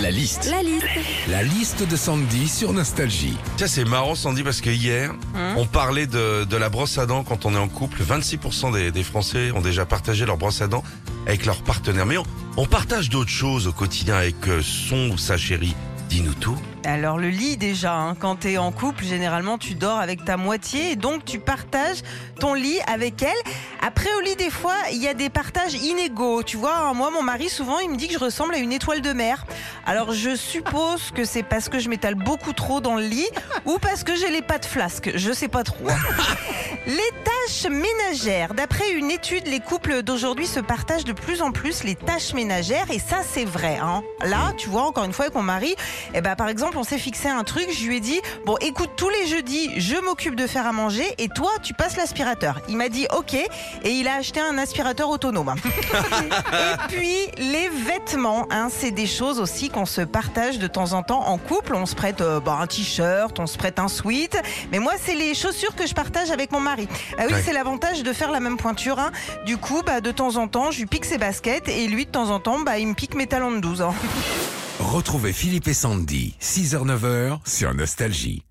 La liste de Sandy sur Nostalgie. Ça c'est marrant Sandy, parce que hier on parlait de la brosse à dents quand on est en couple. 26% des Français ont déjà partagé leur brosse à dents avec leur partenaire. Mais on partage d'autres choses au quotidien avec son ou sa chérie. Dis-nous tout. Alors le lit déjà, quand t'es en couple, généralement tu dors avec ta moitié et donc tu partages ton lit avec elle. Après au lit des fois, il y a des partages inégaux. Tu vois, moi mon mari souvent il me dit que je ressemble à une étoile de mer. Alors je suppose que c'est parce que je m'étale beaucoup trop dans le lit ou parce que j'ai les pattes flasques, je sais pas trop. Les tâches ménagères. D'après une étude, les couples d'aujourd'hui se partagent de plus en plus les tâches ménagères et ça c'est vrai. Là, tu vois, encore une fois avec mon mari, par exemple on s'est fixé un truc, je lui ai dit « Bon, écoute, tous les jeudis, je m'occupe de faire à manger et toi, tu passes l'aspirateur. » Il m'a dit « Ok » et il a acheté un aspirateur autonome. Et puis, les vêtements, c'est des choses aussi qu'on se partage de temps en temps en couple. On se prête un t-shirt, on se prête un sweat. Mais moi, c'est les chaussures que je partage avec mon mari. Ah oui, ouais. C'est l'avantage de faire la même pointure. Du coup, de temps en temps, je lui pique ses baskets et lui, de temps en temps, il me pique mes talons de 12 ans. Retrouvez Philippe et Sandy, 6h-9h sur Nostalgie.